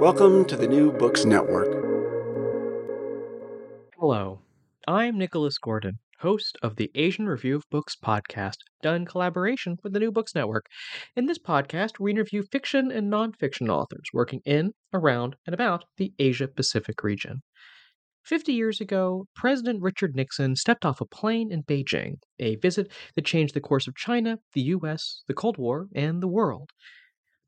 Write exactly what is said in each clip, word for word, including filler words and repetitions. Welcome to the New Books Network. Hello, I'm Nicholas Gordon, host of the Asian Review of Books podcast, done in collaboration with the New Books Network. In this podcast, we interview fiction and nonfiction authors working in, around, and about the Asia-Pacific region. Fifty years ago, President Richard Nixon stepped off a plane in Beijing, a visit that changed the course of China, the U S, the Cold War, and the world.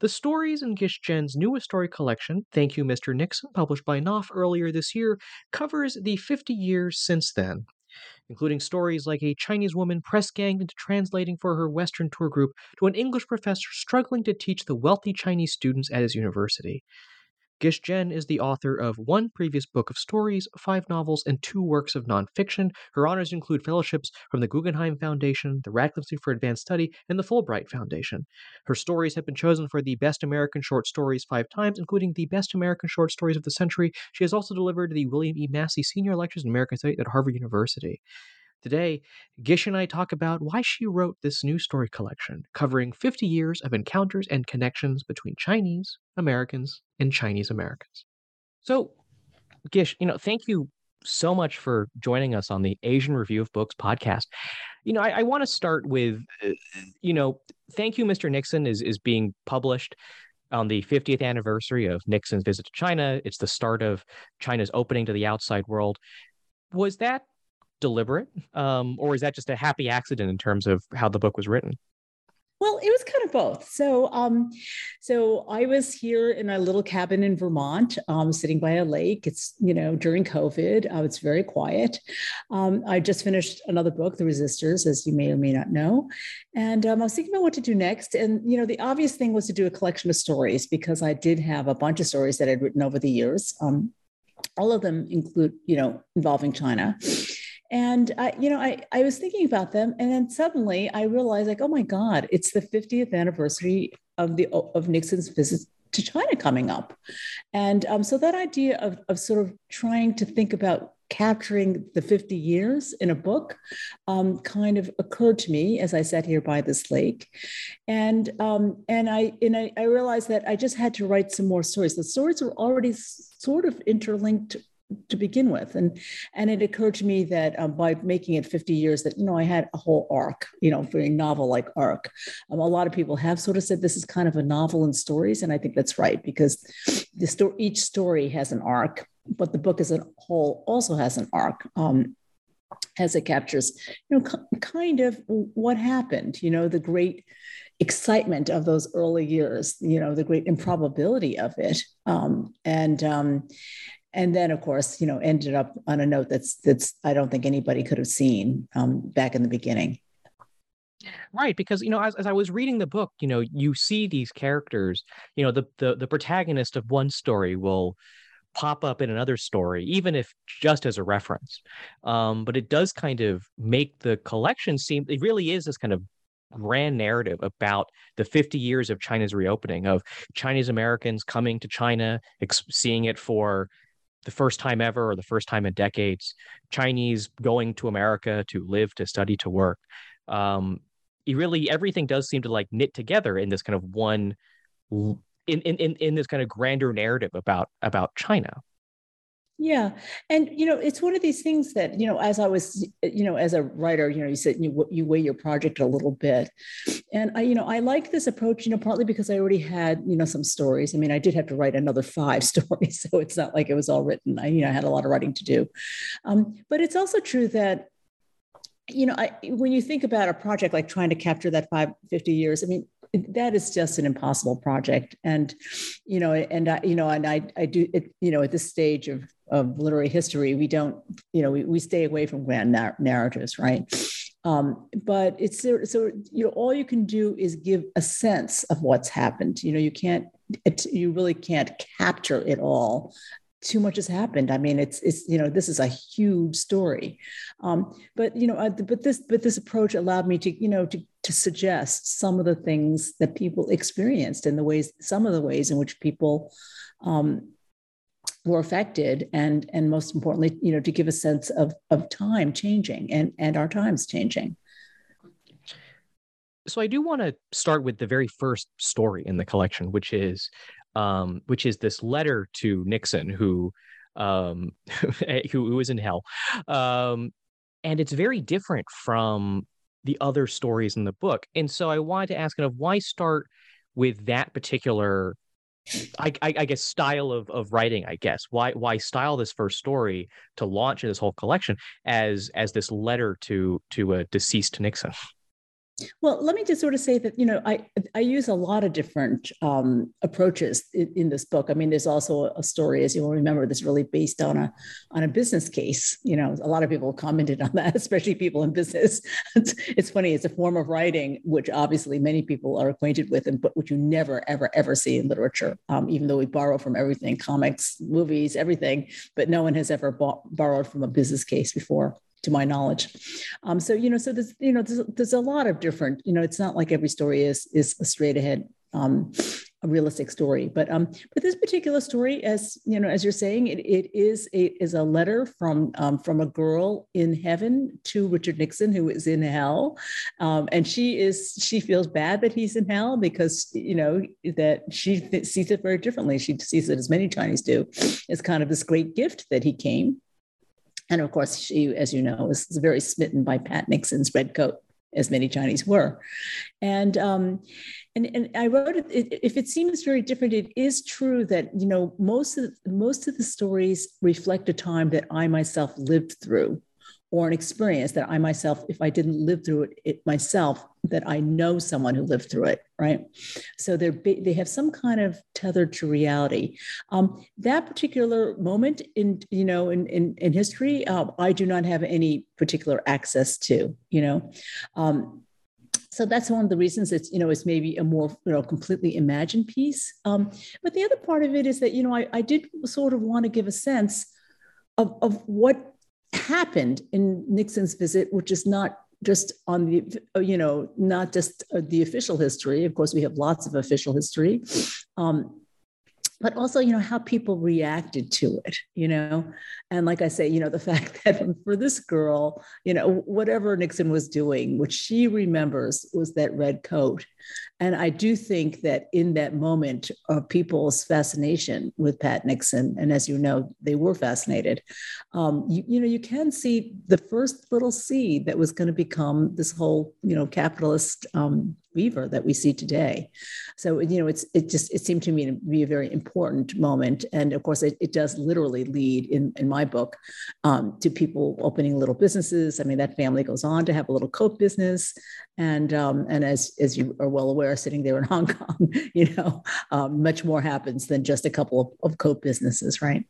The stories in Gish Jen's newest story collection, Thank You, Mister Nixon, published by Knopf earlier this year, covers the fifty years since then, including stories like a Chinese woman press-ganged into translating for her Western tour group to an English professor struggling to teach the wealthy Chinese students at his university. Gish Jen is the author of one previous book of stories, five novels, and two works of nonfiction. Her honors include fellowships from the Guggenheim Foundation, the Radcliffe Institute for Advanced Study, and the Fulbright Foundation. Her stories have been chosen for the Best American Short Stories five times, including the Best American Short Stories of the Century. She has also delivered the William E. Massey Senior Lectures in American Studies at Harvard University. Today, Gish and I talk about why she wrote this new story collection, covering fifty years of encounters and connections between Chinese Americans and Chinese Americans. So, Gish, you know, thank you so much for joining us on the Asian Review of Books podcast. You know, I, I want to start with, you know, Thank You, Mister Nixon is is being published on the fiftieth anniversary of Nixon's visit to China. It's the start of China's opening to the outside world. Was that deliberate, um, or is that just a happy accident in terms of how the book was written? Well, it was kind of both. So, um, so I was here in my little cabin in Vermont, um, sitting by a lake. It's, you know, during COVID, uh, it's very quiet. Um, I just finished another book, The Resisters, as you may or may not know. And um, I was thinking about what to do next. And, you know, the obvious thing was to do a collection of stories, because I did have a bunch of stories that I'd written over the years. Um, all of them include, you know, involving China. And, I, you know, I, I was thinking about them, and then suddenly I realized, like, oh, my God, it's the fiftieth anniversary of the of Nixon's visit to China coming up. And um, so that idea of, of sort of trying to think about capturing the fifty years in a book um, kind of occurred to me as I sat here by this lake. And um, and I and I, I realized that I just had to write some more stories. The stories were already sort of interlinked to begin with. And, and it occurred to me that um, by making it fifty years that, you know, I had a whole arc, you know, very novel-like arc. Um, a lot of people have sort of said this is kind of a novel in stories. And I think that's right, because the sto- each story has an arc, but the book as a whole also has an arc. Um, as it captures, you know, c- kind of what happened, you know, the great excitement of those early years, you know, the great improbability of it. Um, and, um, And then, of course, you know, ended up on a note that's that's I don't think anybody could have seen um, back in the beginning. Right, because, you know, as, as I was reading the book, you know, you see these characters, you know, the, the the protagonist of one story will pop up in another story, even if just as a reference. Um, but it does kind of make the collection seem, it really is this kind of grand narrative about the fifty years of China's reopening, of Chinese Americans coming to China, ex- seeing it for the first time ever or the first time in decades, Chinese going to America to live, to study, to work. Um, it really, everything does seem to like knit together in this kind of one, in in in this kind of grander narrative about about China. Yeah. And, you know, it's one of these things that, you know, as I was, you know, as a writer, you know, you said you, you weigh your project a little bit. And I, you know, I like this approach, you know, partly because I already had, you know, some stories. I mean, I did have to write another five stories, so it's not like it was all written. I, you know, I had a lot of writing to do. Um, but it's also true that, you know, I, when you think about a project like trying to capture that five, fifty years, I mean, that is just an impossible project. And, you know, and I, you know, and I, I do, it, you know, at this stage of, of literary history, we don't, you know, we, we stay away from grand nar- narratives, right? Um, but it's, so, you know, all you can do is give a sense of what's happened. You know, you can't, it, you really can't capture it all. Too much has happened. I mean, it's, it's, you know, this is a huge story. Um, but, you know, I, but this, but this approach allowed me to, you know, to, to suggest some of the things that people experienced and the ways, some of the ways in which people um, were affected, and, and most importantly, you know, to give a sense of, of time changing and, and our times changing. So I do want to start with the very first story in the collection, which is, Um, which is this letter to Nixon, who, um, who, who is in hell. Um, and it's very different from the other stories in the book. And so I wanted to ask kind of why start with that particular, I, I, I guess, style of, of writing, I guess. Why why style this first story to launch this whole collection as as this letter to to a deceased Nixon? Well, let me just sort of say that, you know, I I use a lot of different um, approaches in, in this book. I mean, there's also a story, as you will remember, that's really based on a on a business case. You know, a lot of people commented on that, especially people in business. It's, it's funny. It's a form of writing, which obviously many people are acquainted with, and but which you never, ever, ever see in literature, um, even though we borrow from everything, comics, movies, everything. But no one has ever bought, borrowed from a business case before, to my knowledge. Um, so, you know, so there's, you know, there's, there's a lot of different, you know, it's not like every story is, is a straight ahead, um, a realistic story, but, um, but this particular story, as, you know, as you're saying, it, it is a, is a letter from, um, from a girl in heaven to Richard Nixon, who is in hell. Um, and she is, she feels bad that he's in hell because, you know, that she sees it very differently. She sees it, as many Chinese do, as kind of this great gift that he came. And of course, she, as you know, was very smitten by Pat Nixon's red coat, as many Chinese were. And um, and and I wrote it. If it seems very different, it is true that, you know, most of the, most of the stories reflect a time that I myself lived through, or an experience that I myself, if I didn't live through it, it myself, that I know someone who lived through it, right? So they're they have some kind of tethered to reality. Um, that particular moment in, you know, in in, in history, uh, I do not have any particular access to, you know. Um, so that's one of the reasons it's, you know, it's maybe a more, you know, completely imagined piece. Um, but the other part of it is that, you know, I, I did sort of want to give a sense of of what happened in Nixon's visit, which is not just on the, you know, not just the official history. Of course, we have lots of official history, um, but also, you know, how people reacted to it, you know, and like I say, you know, the fact that for this girl, you know, whatever Nixon was doing, which she remembers was that red coat. And I do think that in that moment of people's fascination with Pat Nixon, and as you know, they were fascinated, um, you, you know, you can see the first little seed that was going to become this whole, you know, capitalist um, weaver that we see today. So, you know, it's it just, it seemed to me to be a very important moment. And of course, it, it does literally lead in, in my book um, to people opening little businesses. I mean, that family goes on to have a little coat business. And um, and as, as you are well aware, sitting there in Hong Kong, you know, um, much more happens than just a couple of, of coat businesses, right?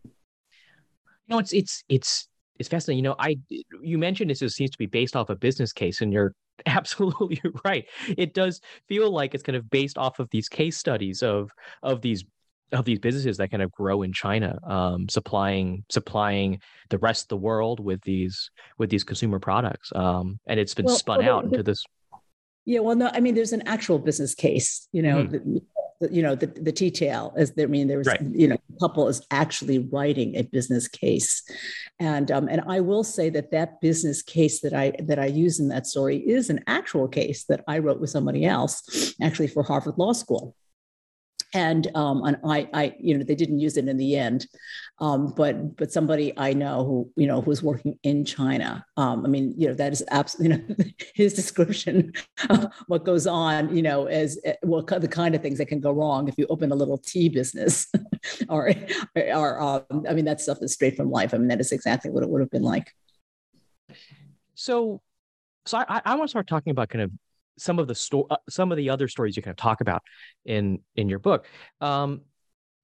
No, it's it's it's it's fascinating. You know, I you mentioned this, it seems to be based off a business case, and you're absolutely right. It does feel like it's kind of based off of these case studies of of these of these businesses that kind of grow in China, um, supplying supplying the rest of the world with these with these consumer products, um, and it's been well, spun well, out into this. Yeah, well, no, I mean, there's an actual business case, you know, mm. you know, the, the detail is that, I mean, there was, right. you know, Kuppel is actually writing a business case. And, um, and I will say that that business case that I, that I use in that story is an actual case that I wrote with somebody else, actually for Harvard Law School. And, um, and I, I, you know, they didn't use it in the end, um, but but somebody I know who, you know, who's working in China. Um, I mean, you know, that is absolutely, you know, his description of what goes on, you know, as what well, the kind of things that can go wrong if you open a little tea business, or, or um, I mean, that stuff is straight from life. I mean, that is exactly what it would have been like. So, so I, I want to start talking about kind of some of the sto- some of the other stories you kind of talk about in, in your book. Um,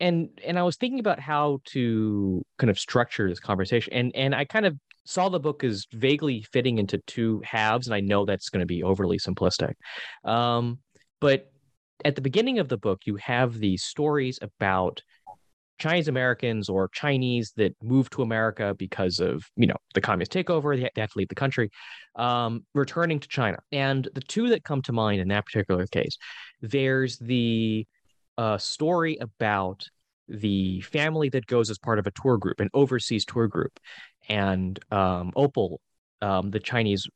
and, and I was thinking about how to kind of structure this conversation. And, and I kind of saw the book as vaguely fitting into two halves. And I know that's going to be overly simplistic. Um, but at the beginning of the book, you have these stories about Chinese Americans or Chinese that moved to America because of, you know, the communist takeover, they had to leave the country, um, returning to China. And the two that come to mind in that particular case, there's the uh, story about the family that goes as part of a tour group, an overseas tour group. And um, Opal, um, the Chinese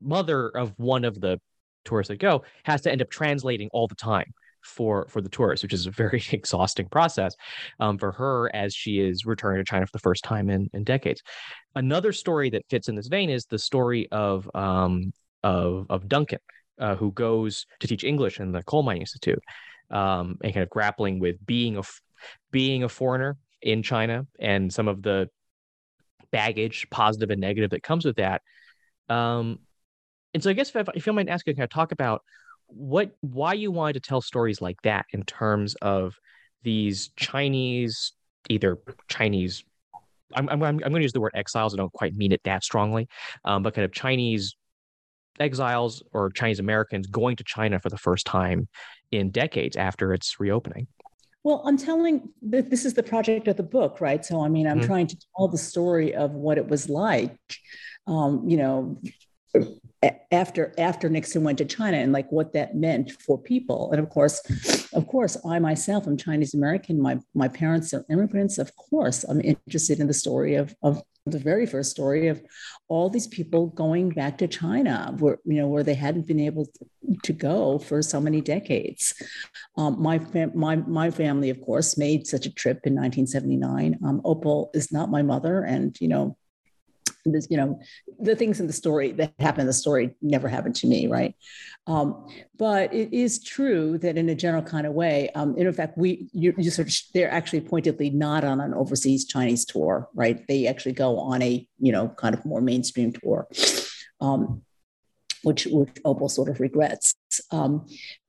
mother of one of the tourists that go, has to end up translating all the time for for the tourists, which is a very exhausting process um, for her as she is returning to China for the first time in, in decades. Another story that fits in this vein is the story of um, of, of Duncan, uh, who goes to teach English in the Coal Mining Institute, um, and kind of grappling with being a being a foreigner in China and some of the baggage, positive and negative, that comes with that. Um, and so I guess if, I, if you might ask you to kind of talk about What, why you wanted to tell stories like that in terms of these Chinese, either Chinese, I'm I'm I'm going to use the word exiles. I don't quite mean it that strongly, um, but kind of Chinese exiles or Chinese Americans going to China for the first time in decades after its reopening. Well, I'm telling, this is the project of the book, right? So, I mean, I'm mm-hmm. trying to tell the story of what it was like, um, you know, after after Nixon went to China and like what that meant for people. And of course, of course, I myself am Chinese American. My my parents are immigrants. Of course, I'm interested in the story of, of the very first story of all these people going back to China, where, you know, where they hadn't been able to go for so many decades. Um, my fam- my my family, of course, made such a trip in nineteen seventy-nine. Um, Opal is not my mother, and you know. This, you know, the things in the story that happened in the story never happened to me, right? Um, but it is true that in a general kind of way, um, in fact, we you, you sort of they're actually pointedly not on an overseas Chinese tour, right? They actually go on a, you know, kind of more mainstream tour, um, which which Opal sort of regrets. Um,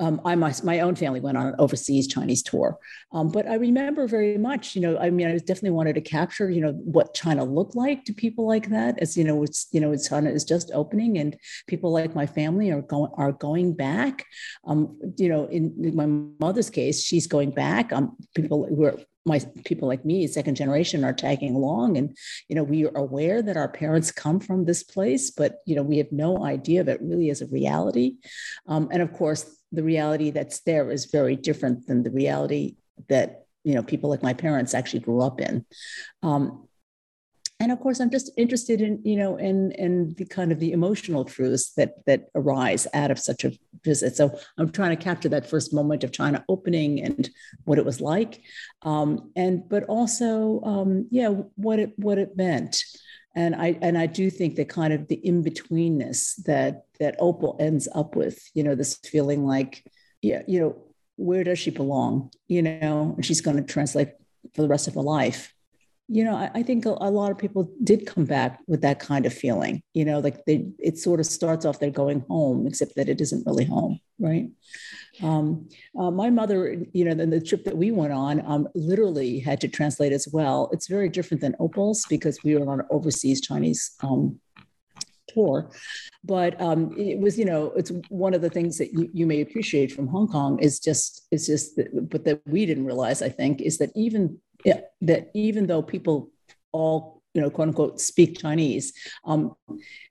um, I my, my own family went on an overseas Chinese tour, um, but I remember very much, you know, I mean, I definitely wanted to capture, you know, what China looked like to people like that, as you know, it's, you know, it's, China is just opening, and people like my family are going are going back. Um, you know, in, in my mother's case, she's going back. Um, people who are my people like me, second generation, are tagging along, and you know, we are aware that our parents come from this place, but you know, we have no idea of it really as a reality. Um, And of course, the reality that's there is very different than the reality that, you know, people like my parents actually grew up in. Um, and of course, I'm just interested in, you know, in, in the kind of the emotional truths that that arise out of such a visit. So I'm trying to capture that first moment of China opening and what it was like. Um, and but also, um, yeah, what it what it meant. And I and I do think that kind of the in-betweenness that that Opal ends up with, you know, this feeling like, yeah, you know, where does she belong? You know, and she's going to translate for the rest of her life. You know, I, I think a, a lot of people did come back with that kind of feeling. You know, like they, it sort of starts off they're going home, except that it isn't really home, right? Um, uh, my mother, you know, then the trip that we went on, um, literally had to translate as well. It's very different than Opal's because we were on an overseas Chinese um, tour, but um, it was, you know, it's one of the things that you, you may appreciate from Hong Kong is just, it's just, that, but that we didn't realize, I think, is that even yeah, that even though people all you know, quote unquote, speak Chinese. Um,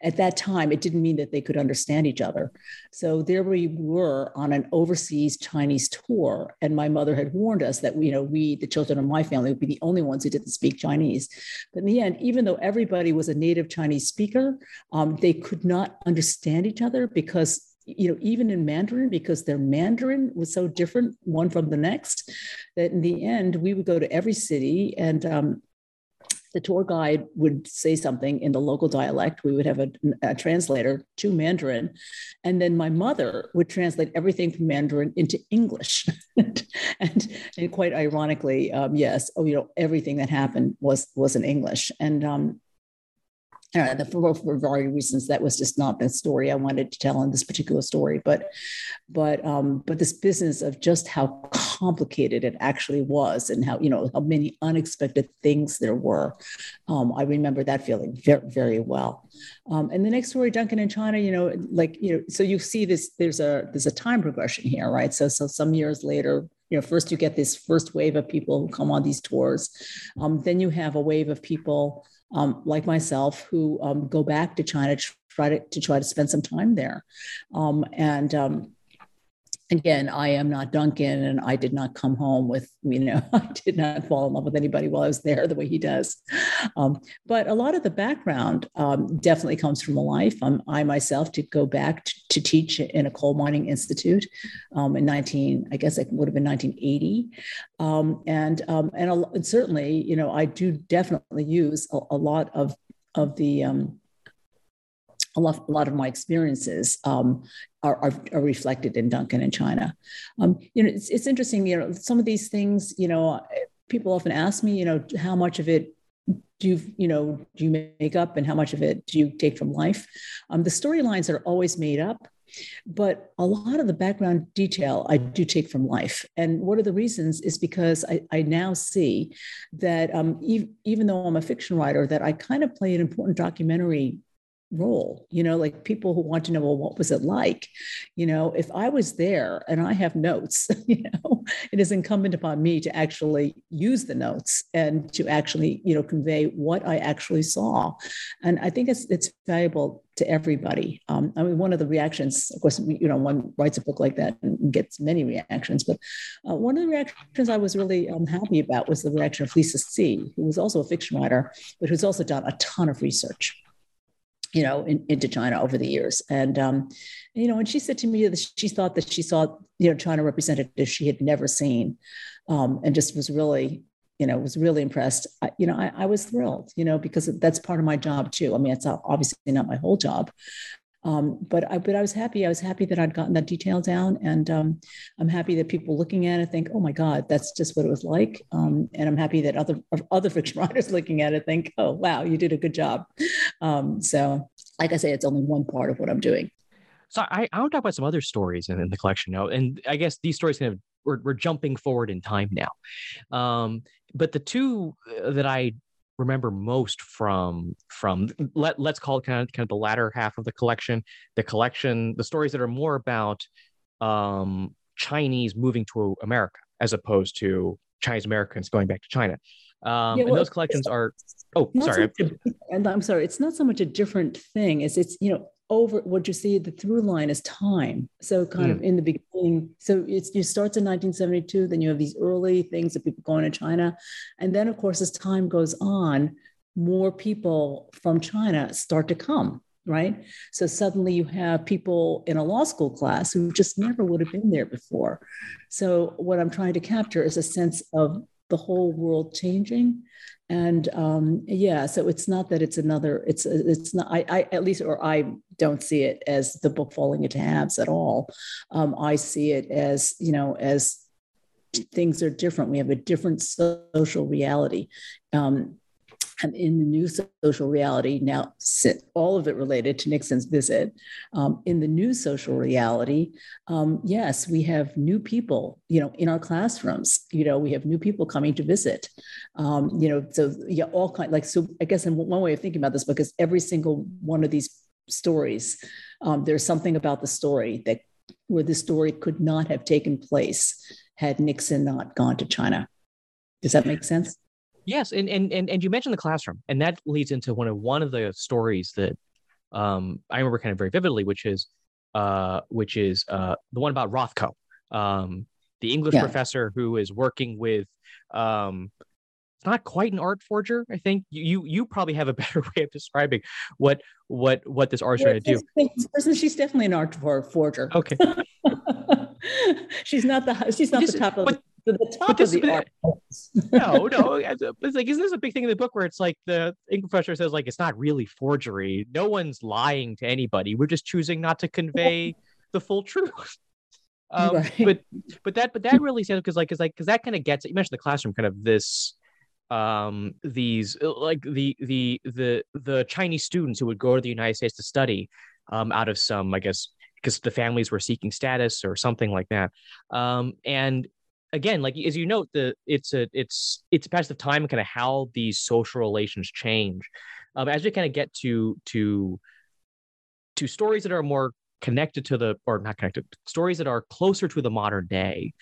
at that time, it didn't mean that they could understand each other. So there we were on an overseas Chinese tour. And my mother had warned us that, you know, we, the children of my family, would be the only ones who didn't speak Chinese. But in the end, even though everybody was a native Chinese speaker, um, they could not understand each other because, you know, even in Mandarin, because their Mandarin was so different one from the next, that in the end, we would go to every city and, um, the tour guide would say something in the local dialect. We would have a, a translator to Mandarin. And then my mother would translate everything from Mandarin into English. and, and quite ironically, um, yes, oh, you know, everything that happened was, was in English. And um, I don't know, for, for various reasons, that was just not the story I wanted to tell in this particular story. But but um, but this business of just how complicated it actually was and how, you know, how many unexpected things there were. Um, I remember that feeling very, very well. Um, and the next story, Duncan in China, you know, like, you know, so you see this, there's a there's a time progression here, right? So so some years later, you know, first you get this first wave of people who come on these tours. Um, then you have a wave of people Um, like myself, who um, go back to China to try to, to try to spend some time there. Um, and um, again, I am not Duncan, and I did not come home with, you know, I did not fall in love with anybody while I was there the way he does. Um, but a lot of the background um, definitely comes from a life. Um, I myself did go back to, to teach in a coal mining institute um, in nineteen, I guess it would have been nineteen eighty. Um, and, um, and, a, and certainly, you know, I do definitely use a, a lot of, of the, um, a lot, a lot of my experiences um, are, are, are reflected in Duncan in China. Um, you know, it's, it's interesting, you know, some of these things, you know, people often ask me, you know, how much of it do you, you know, do you make up and how much of it do you take from life? Um, the storylines are always made up, but a lot of the background detail I do take from life. And one of the reasons is because I, I now see that um, e- even though I'm a fiction writer, that I kind of play an important documentary role, you know, like people who want to know, well, what was it like? You know, if I was there and I have notes, you know, it is incumbent upon me to actually use the notes and to actually, you know, convey what I actually saw. And I think it's it's valuable to everybody. Um, I mean, one of the reactions, of course, you know, one writes a book like that and gets many reactions, but uh, one of the reactions I was really um, happy about was the reaction of Lisa See, who was also a fiction writer, but who's also done a ton of research, you know, in, into China over the years. And, um, you know, and she said to me that she thought that she saw, you know, China represented as she had never seen, um, and just was really, you know, was really impressed. I, you know, I, I was thrilled, you know, because that's part of my job too. I mean, it's obviously not my whole job, um, but I, but I was happy. I was happy that I'd gotten that detail down, and um, I'm happy that people looking at it think, oh my God, that's just what it was like. Um, and I'm happy that other, other fiction writers looking at it think, oh, wow, you did a good job. Um, so like I say, it's only one part of what I'm doing. So I, I want to talk about some other stories in, in the collection now. And I guess these stories kind of, we're, we're jumping forward in time now. Um, but the two that I remember most from from let, let's call it kind of kind of the latter half of the collection, the collection, the stories that are more about um, Chinese moving to America as opposed to Chinese Americans going back to China. Um, yeah, well, and those collections are oh sorry, so, and I'm sorry, it's not so much a different thing as it's, you know, over what you see, the through line is time. So kind mm. of in the beginning, so it's, it starts in nineteen seventy-two, then you have these early things of people going to China. And then of course, as time goes on, more people from China start to come, right? So suddenly you have people in a law school class who just never would have been there before. So what I'm trying to capture is a sense of the whole world changing. And um, yeah, so it's not that it's another, it's it's not, I, I at least, or I don't see it as the book falling into halves at all. Um, I see it as, you know, as things are different. We have a different social reality. Um, and in the new social reality, now all of it related to Nixon's visit, um, in the new social reality, um, yes, we have new people, you know, in our classrooms, you know, we have new people coming to visit, um, you know, so yeah, all kind like, so I guess in one way of thinking about this book is every single one of these stories, um, there's something about the story that where the story could not have taken place had Nixon not gone to China. Does that make sense? Yes, and and and and you mentioned the classroom, and that leads into one of one of the stories that um, I remember kind of very vividly, which is uh, which is uh, the one about Rothko, um, the English yeah. professor who is working with. Um, it's not quite an art forger. I think you you probably have a better way of describing what what what this artist trying to do. Person, she's definitely an art forger. Okay, she's not the she's not this, the top of. But, The top but this, of the but, no, no. It's like, isn't this a big thing in the book where it's like the English professor says, like, it's not really forgery. No one's lying to anybody. We're just choosing not to convey the full truth. Um, right. But but that but that really stands because like because like because that kind of gets it. You mentioned the classroom, kind of this, um, these like the the the the Chinese students who would go to the United States to study, um, out of some, I guess, because the families were seeking status or something like that, um, and. Again, like as you note, the it's a it's it's a passage of time, kind of how these social relations change. Um, as we kind of get to to to stories that are more connected to the or not connected stories that are closer to the modern day,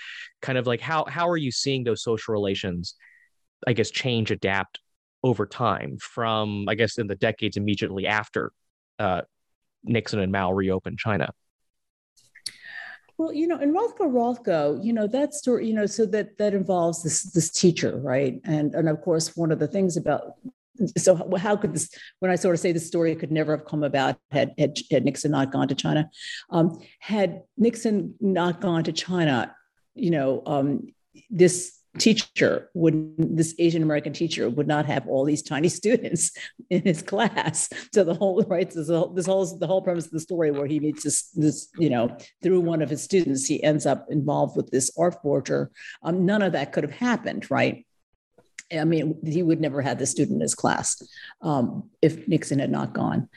kind of like how how are you seeing those social relations, I guess, change, adapt over time from, I guess, in the decades immediately after uh, Nixon and Mao reopened China. Well, you know, in Rothko, Rothko, you know, that story, you know, so that that involves this this teacher, right? And and of course, one of the things about, so how, how could this, when I sort of say this story could never have come about had had, had Nixon not gone to China, um, had Nixon not gone to China, you know, um, this teacher would, this Asian American teacher would not have all these Chinese students in his class. So the whole, right, this whole, this whole, the whole premise of the story where he meets this, this, you know, through one of his students, he ends up involved with this art forger. Um, none of that could have happened, right? I mean, he would never have the student in his class um, if Nixon had not gone.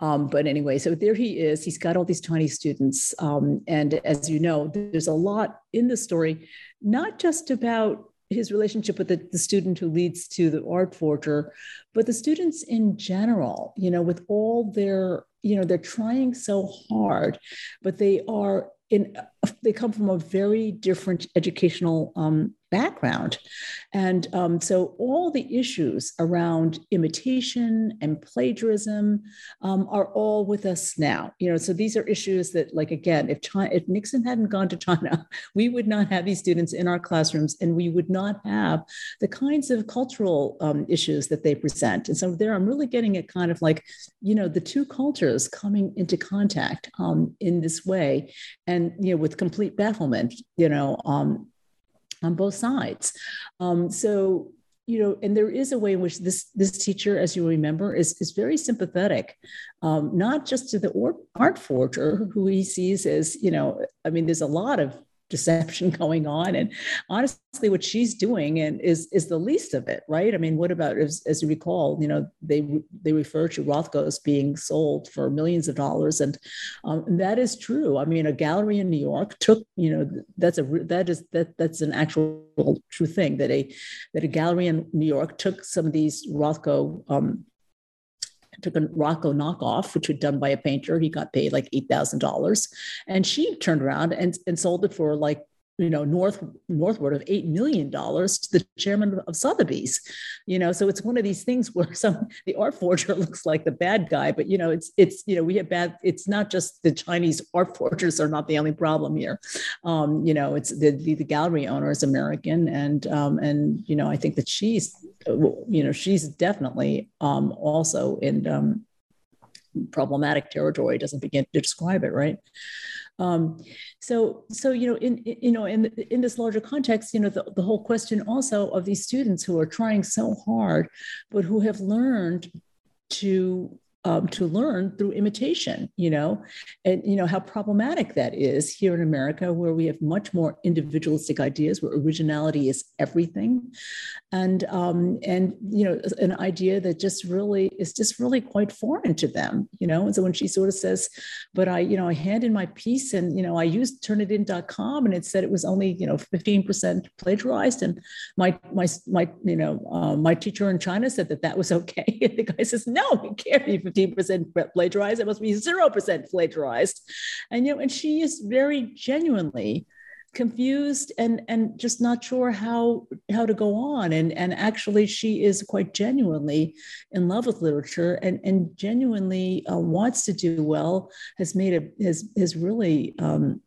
Um, but anyway, so there he is. He's got all these Chinese students. Um, and as you know, there's a lot in the story, not just about his relationship with the, the student who leads to the art forger, but the students in general, you know, with all their, you know, they're trying so hard, but they are in, they come from a very different educational um, background. And um, so all the issues around imitation and plagiarism um, are all with us now. You know, so these are issues that, like, again, if China, if Nixon hadn't gone to China, we would not have these students in our classrooms, and we would not have the kinds of cultural um, issues that they present. And so there, I'm really getting at kind of like, you know, the two cultures coming into contact um, in this way, and, you know, with complete bafflement, you know, um, on both sides. Um, so, you know, and there is a way in which this this teacher, as you remember, is, is very sympathetic, um, not just to the or- art forger who he sees as, you know, I mean, there's a lot of deception going on. And honestly, what she's doing and is is the least of it, right? I mean, what about, as, as you recall, you know, they they refer to Rothko as being sold for millions of dollars. And um, that is true. I mean, a gallery in New York took, you know, that's a, that is, that that's an actual true thing that a, that a gallery in New York took some of these Rothko um took a Rothko knockoff, which was done by a painter. He got paid like eight thousand dollars. And she turned around and, and sold it for like, you know, north northward of eight million dollars to the chairman of Sotheby's, you know? So it's one of these things where some, the art forger looks like the bad guy, but, you know, it's, it's, you know, we have bad, it's not just the Chinese art forgers are not the only problem here. Um, you know, it's the, the, the gallery owner is American. And, um, and, you know, I think that she's, you know, she's definitely um, also in um, problematic territory, doesn't begin to describe it, right? Um, so, so, you know, in, in, you know, in, in this larger context, you know, the, the whole question also of these students who are trying so hard, but who have learned to, um, to learn through imitation, you know, and, you know, how problematic that is here in America, where we have much more individualistic ideas, where originality is everything. And, um, and, you know, an idea that just really is just really quite foreign to them, you know? And so when she sort of says, but I, you know, I hand in my piece and, you know, I used Turnitin dot com and it said it was only, you know, fifteen percent plagiarized. And my, my, my, you know, uh, my teacher in China said that that was okay. And the guy says, no, it can't be fifteen percent plagiarized, it must be zero percent plagiarized. And, you know, and she is very genuinely confused and and just not sure how how to go on. And, and actually, she is quite genuinely in love with literature and, and genuinely uh, wants to do well, has made a has has really um,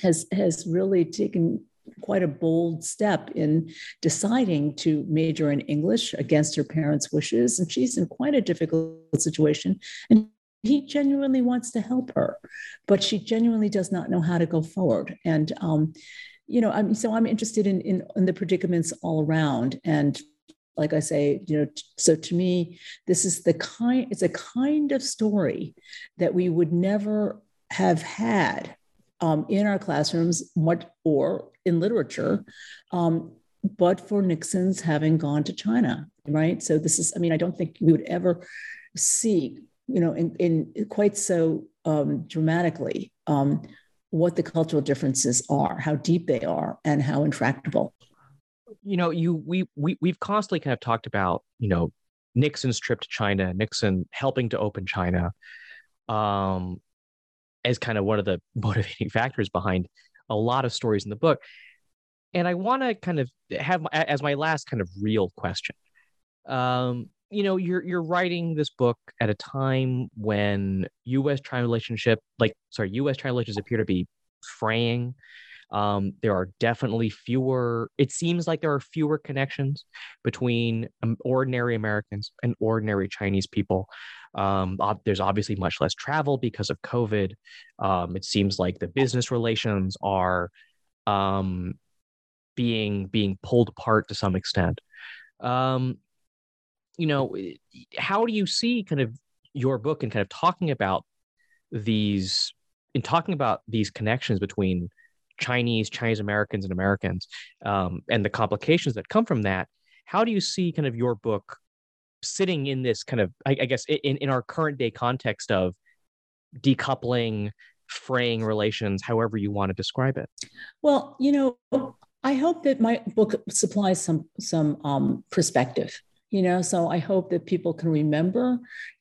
has has really taken quite a bold step in deciding to major in English against her parents' wishes. And she's in quite a difficult situation. And he genuinely wants to help her, but she genuinely does not know how to go forward. And, um, you know, I'm, so I'm interested in, in, in the predicaments all around. And like I say, you know, so to me, this is the kind, it's a kind of story that we would never have had um, in our classrooms, what, or in literature, um, but for Nixon's having gone to China, right? So this is, I mean, I don't think we would ever see, you know, in, in quite so um, dramatically um, what the cultural differences are, how deep they are, and how intractable. You know, you we we we've constantly kind of talked about, you know, Nixon's trip to China, Nixon helping to open China, um, as kind of one of the motivating factors behind a lot of stories in the book. And I want to kind of have my, as my last kind of real question. Um, You know, you're you're writing this book at a time when U S-China relationship, like, sorry, U S-China relations appear to be fraying. Um, there are definitely fewer, it seems like there are fewer connections between um, ordinary Americans and ordinary Chinese people. Um, ob- there's obviously much less travel because of COVID. Um, it seems like the business relations are um, being, being pulled apart to some extent. Um, You know, how do you see kind of your book and kind of talking about these and talking about these connections between Chinese, Chinese Americans and Americans um, and the complications that come from that? How do you see kind of your book sitting in this kind of, I, I guess, in, in our current day context of decoupling, fraying relations, however you want to describe it? Well, you know, I hope that my book supplies some some um, perspective. You know, so I hope that people can remember,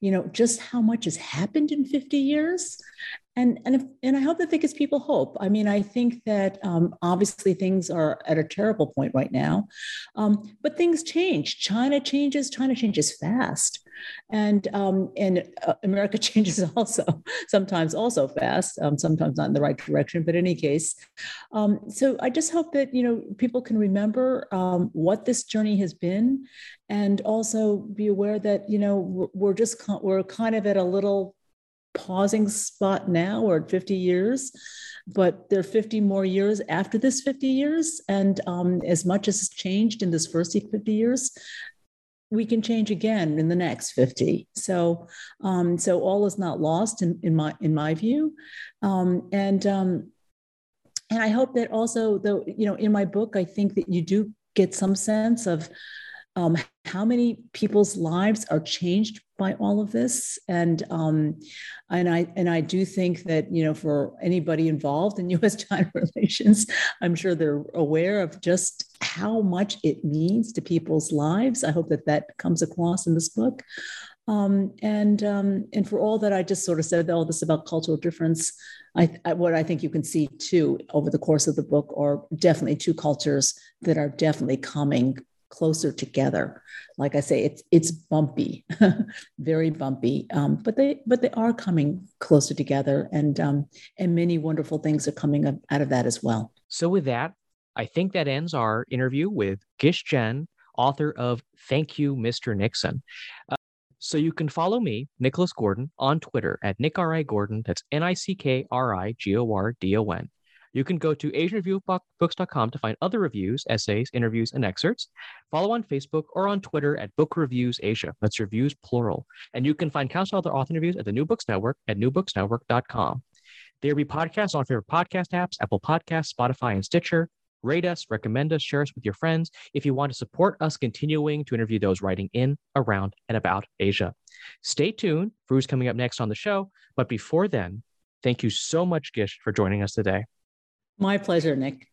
you know, just how much has happened in fifty years. And and if, and I hope that that gives people hope. I mean, I think that um, obviously things are at a terrible point right now, um, but things change. China changes. China changes fast, and um, and uh, America changes also sometimes also fast. Um, sometimes not in the right direction, but in any case, um, so I just hope that you know people can remember um, what this journey has been, and also be aware that you know we're just we're kind of at a little pausing spot now. We're at fifty years, but there are fifty more years after this fifty years. And um, as much as has changed in this first fifty years, we can change again in the next fifty. So, um, so all is not lost in, in my in my view. Um, and um, and I hope that also, though, you know, in my book, I think that you do get some sense of Um, how many people's lives are changed by all of this, and um, and I and I do think that you know for anybody involved in U S-China relations, I'm sure they're aware of just how much it means to people's lives. I hope that that comes across in this book, um, and um, and for all that I just sort of said all this about cultural difference, I, I, what I think you can see too over the course of the book are definitely two cultures that are definitely coming closer together. Like I say, it's it's bumpy, very bumpy, um, but they but they are coming closer together, and um, and many wonderful things are coming up out of that as well. So with that, I think that ends our interview with Gish Jen, author of Thank You, Mister Nixon. Uh, so you can follow me, Nicholas Gordon, on Twitter at Nick R I Gordon. That's N I C K R I G O R D O N. You can go to Asian Review of Books dot com to find other reviews, essays, interviews, and excerpts. Follow on Facebook or on Twitter at Book Reviews Asia. That's reviews plural. And you can find countless other author interviews at the New Books Network at new books network dot com. There will be podcasts on favorite podcast apps, Apple Podcasts, Spotify, and Stitcher. Rate us, recommend us, share us with your friends if you want to support us continuing to interview those writing in, around, and about Asia. Stay tuned for who's coming up next on the show. But before then, thank you so much, Gish, for joining us today. My pleasure, Nick.